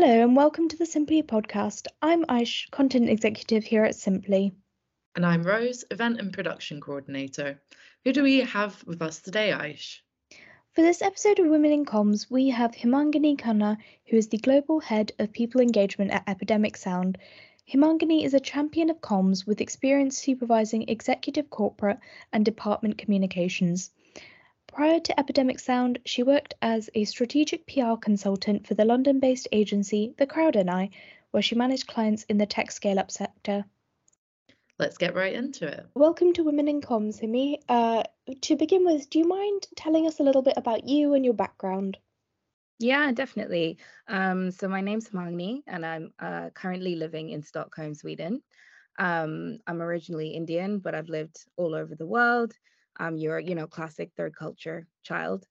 Hello and welcome to the Simply podcast. I'm Aish, Content Executive here at Simply. And I'm Rose, Event and Production Coordinator. Who do we have with us today, Aish? For this episode of Women in Comms, we have Himangini Khanna, who is the Global Head of People Engagement at Epidemic Sound. Himangini is a champion of comms with experience supervising executive, corporate and department communications. Prior to Epidemic Sound, she worked as a strategic PR consultant for the London-based agency The Crowd and I, where she managed clients in the tech scale-up sector. Let's get right into it. Welcome to Women in Comms, Himi. To begin with, do you mind telling us a little bit about you and your background? Yeah, definitely. So my name's Himangini, and I'm currently living in Stockholm, Sweden. I'm originally Indian, but I've lived all over the world. You're, classic third culture child.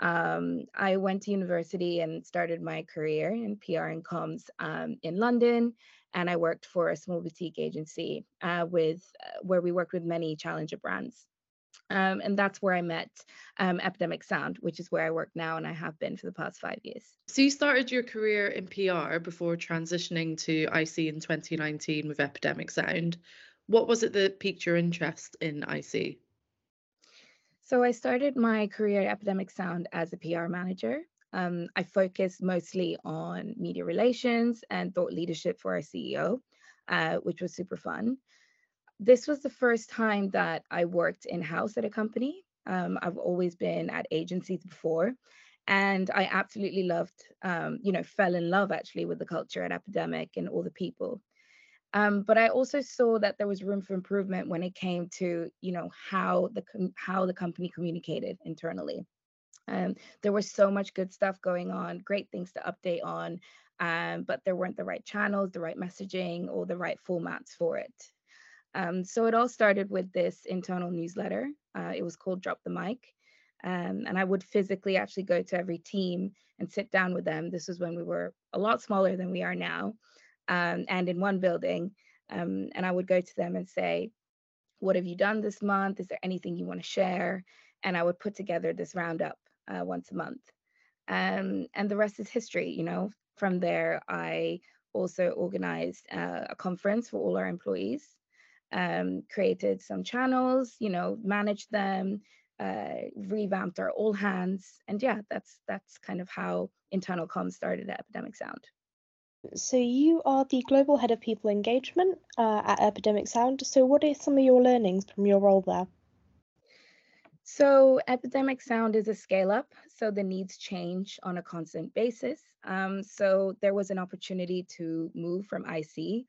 I went to university and started my career in PR and comms in London, and I worked for a small boutique agency where we worked with many challenger brands. And that's where I met Epidemic Sound, which is where I work now, and I have been for the past 5 years. So you started your career in PR before transitioning to IC in 2019 with Epidemic Sound. What was it that piqued your interest in IC? So I started my career at Epidemic Sound as a PR manager. I focused mostly on media relations and thought leadership for our CEO, which was super fun. This was the first time that I worked in-house at a company. I've always been at agencies before, and I absolutely loved, fell in love actually with the culture at Epidemic and all the people. But I also saw that there was room for improvement when it came to, how the company communicated internally. There was so much good stuff going on, great things to update on, but there weren't the right channels, the right messaging, or the right formats for it. So it all started with this internal newsletter. It was called Drop the Mic. And I would physically actually go to every team and sit down with them. This was when we were a lot smaller than we are now. And in one building, and I would go to them and say, what have you done this month? Is there anything you want to share? And I would put together this roundup once a month. And the rest is history, From there, I also organized a conference for all our employees, created some channels, managed them, revamped our all hands. And yeah, that's kind of how internal comms started at Epidemic Sound. So you are the Global Head of People Engagement at Epidemic Sound. So what are some of your learnings from your role there? So Epidemic Sound is a scale up, so the needs change on a constant basis. So there was an opportunity to move from IC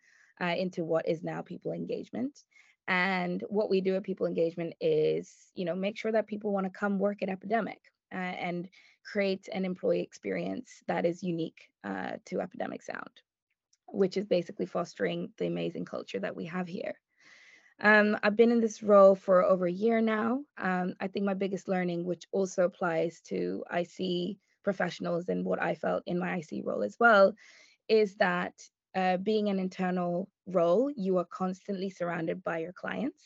into what is now People Engagement. And what we do at People Engagement is, make sure that people want to come work at Epidemic and create an employee experience that is unique to Epidemic Sound, which is basically fostering the amazing culture that we have here. I've been in this role for over a year now. I think my biggest learning, which also applies to IC professionals and what I felt in my IC role as well, is that being an internal role, you are constantly surrounded by your clients,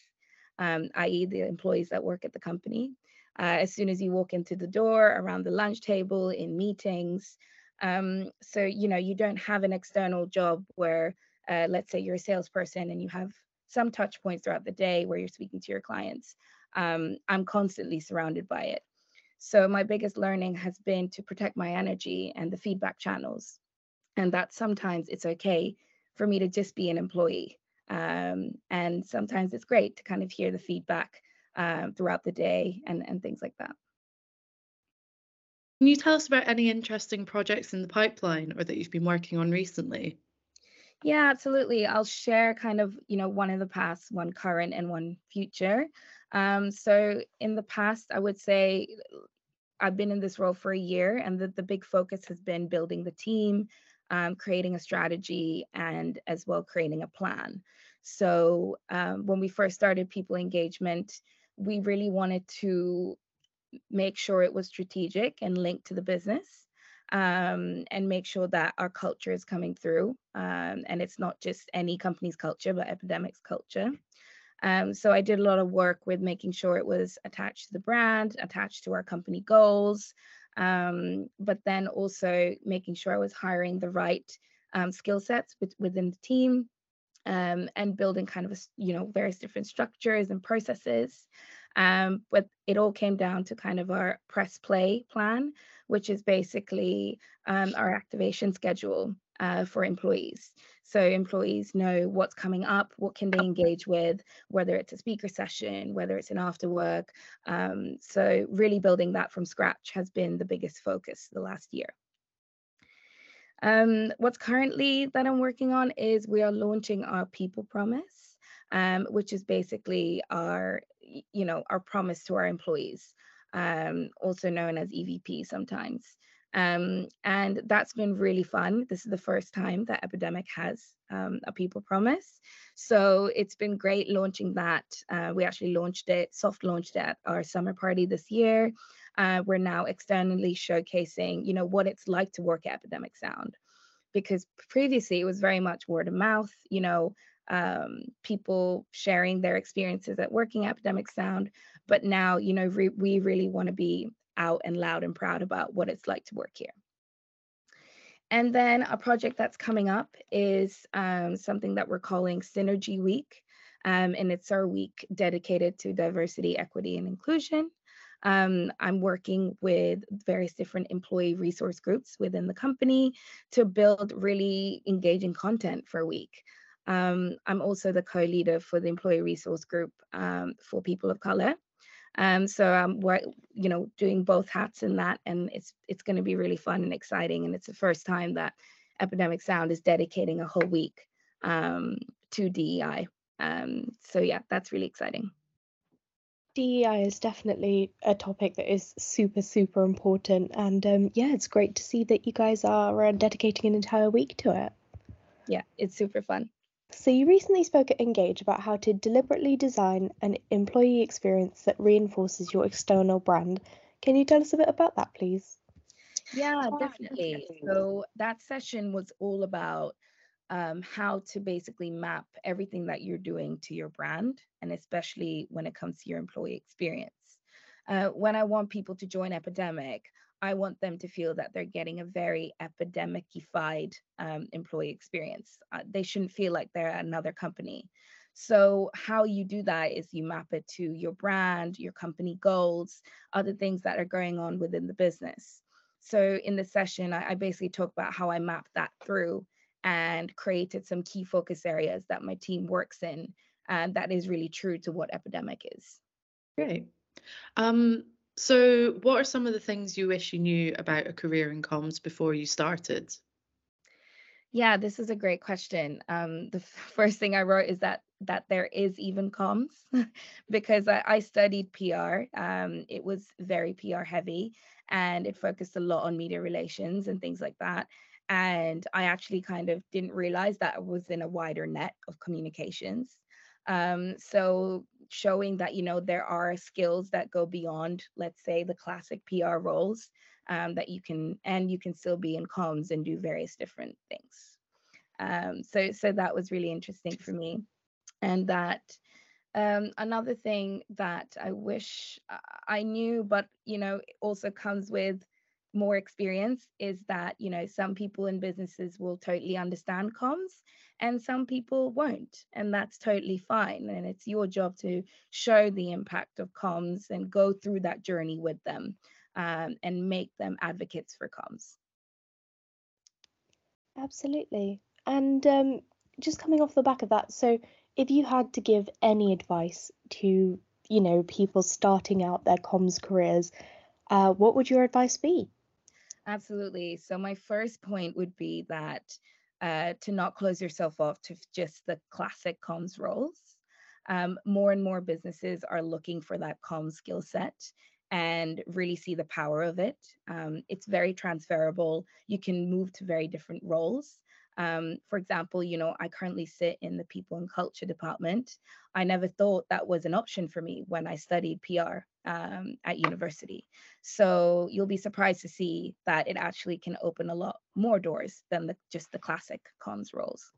i.e. the employees that work at the company. As soon as you walk into the door, around the lunch table, in meetings. So, you don't have an external job where, let's say you're a salesperson and you have some touch points throughout the day where you're speaking to your clients. I'm constantly surrounded by it. So my biggest learning has been to protect my energy and the feedback channels. And that sometimes it's okay for me to just be an employee. And sometimes it's great to kind of hear the feedback throughout the day and things like that. Can you tell us about any interesting projects in the pipeline or that you've been working on recently? Yeah, absolutely. I'll share kind of, one in the past, one current and one future. So in the past, I would say I've been in this role for a year, and the big focus has been building the team, creating a strategy, and as well creating a plan. So when we first started People Engagement, we really wanted to make sure it was strategic and linked to the business, and make sure that our culture is coming through, and it's not just any company's culture, but Epidemic's culture. So I did a lot of work with making sure it was attached to the brand, attached to our company goals, But then also making sure I was hiring the right skill sets within the team, and building kind of a, various different structures and processes. But it all came down to kind of our Press Play plan, which is basically our activation schedule for employees. So employees know what's coming up, what can they engage with, whether it's a speaker session, whether it's an after work. So really building that from scratch has been the biggest focus the last year. What's currently that I'm working on is we are launching our People Promise, which is basically our, our promise to our employees, also known as EVP sometimes. And that's been really fun. This is the first time that Epidemic has a People Promise. So it's been great launching that. We actually launched it, soft launched it at our summer party this year. We're now externally showcasing, what it's like to work at Epidemic Sound, because previously it was very much word of mouth, people sharing their experiences at working at Epidemic Sound. But now, we really want to be out and loud and proud about what it's like to work here. And then a project that's coming up is something that we're calling Synergy Week, and it's our week dedicated to diversity, equity, and inclusion. I'm working with various different employee resource groups within the company to build really engaging content for a week. I'm also the co-leader for the employee resource group for people of color. So I'm doing both hats in that, and it's going to be really fun and exciting. And it's the first time that Epidemic Sound is dedicating a whole week to DEI. So yeah, that's really exciting. DEI is definitely a topic that is super, super important. And yeah, it's great to see that you guys are dedicating an entire week to it. Yeah, it's super fun. So you recently spoke at Engage about how to deliberately design an employee experience that reinforces your external brand. Can you tell us a bit about that, please? Yeah, definitely. So that session was all about how to basically map everything that you're doing to your brand, and especially when it comes to your employee experience. When I want people to join Epidemic, I want them to feel that they're getting a very epidemicified employee experience. They shouldn't feel like they're at another company. So how you do that is you map it to your brand, your company goals, other things that are going on within the business. So in the session, I basically talk about how I mapped that through and created some key focus areas that my team works in, and that is really true to what Epidemic is. Great. So what are some of the things you wish you knew about a career in comms before you started? Yeah, this is a great question. The first thing I wrote is that there is even comms because I studied PR. It was very PR heavy and it focused a lot on media relations and things like that. And I actually kind of didn't realize that I was in a wider net of communications. So showing that, there are skills that go beyond, let's say, the classic PR roles that you can still be in comms and do various different things. So that was really interesting for me. And that another thing that I wish I knew, but, it also comes with more experience, is that, some people in businesses will totally understand comms and some people won't. And that's totally fine. And it's your job to show the impact of comms and go through that journey with them and make them advocates for comms. Absolutely. And just coming off the back of that, so if you had to give any advice to, people starting out their comms careers, what would your advice be? Absolutely. So my first point would be that to not close yourself off to just the classic comms roles. More and more businesses are looking for that comms skill set and really see the power of it. It's very transferable. You can move to very different roles. For example, I currently sit in the people and culture department. I never thought that was an option for me when I studied PR at university. So you'll be surprised to see that it actually can open a lot more doors than just the classic comms roles.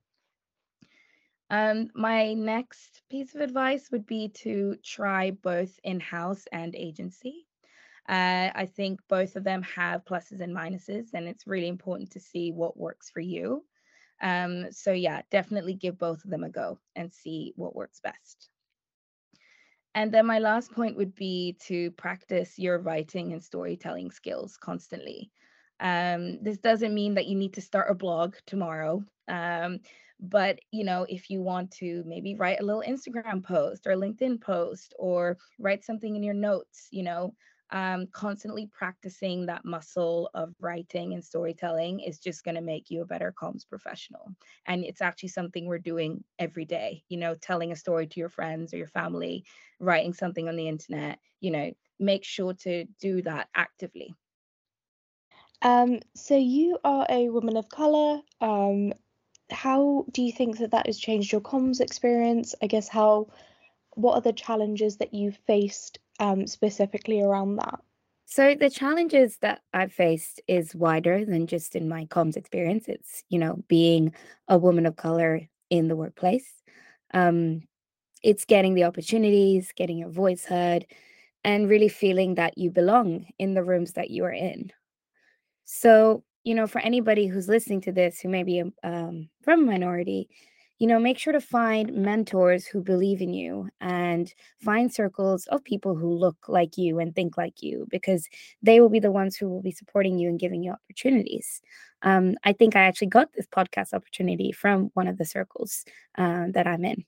My next piece of advice would be to try both in-house and agency. I think both of them have pluses and minuses, and it's really important to see what works for you. So yeah, definitely give both of them a go and see what works best. And then my last point would be to practice your writing and storytelling skills constantly. This doesn't mean that you need to start a blog tomorrow, but you know, if you want to maybe write a little Instagram post or a LinkedIn post or write something in your notes, you know, constantly practicing that muscle of writing and storytelling is just going to make you a better comms professional. And it's actually something we're doing every day, you know, telling a story to your friends or your family, writing something on the internet, you know, make sure to do that actively. So you are a woman of colour. How do you think that that has changed your comms experience? I guess what are the challenges that you faced specifically around that? So the challenges that I've faced is wider than just in my comms experience. It's, you know, being a woman of color in the workplace. It's getting the opportunities, getting your voice heard, and really feeling that you belong in the rooms that you are in. So, you know, for anybody who's listening to this who may be from a minority, you know, make sure to find mentors who believe in you and find circles of people who look like you and think like you, because they will be the ones who will be supporting you and giving you opportunities. I think I actually got this podcast opportunity from one of the circles that I'm in.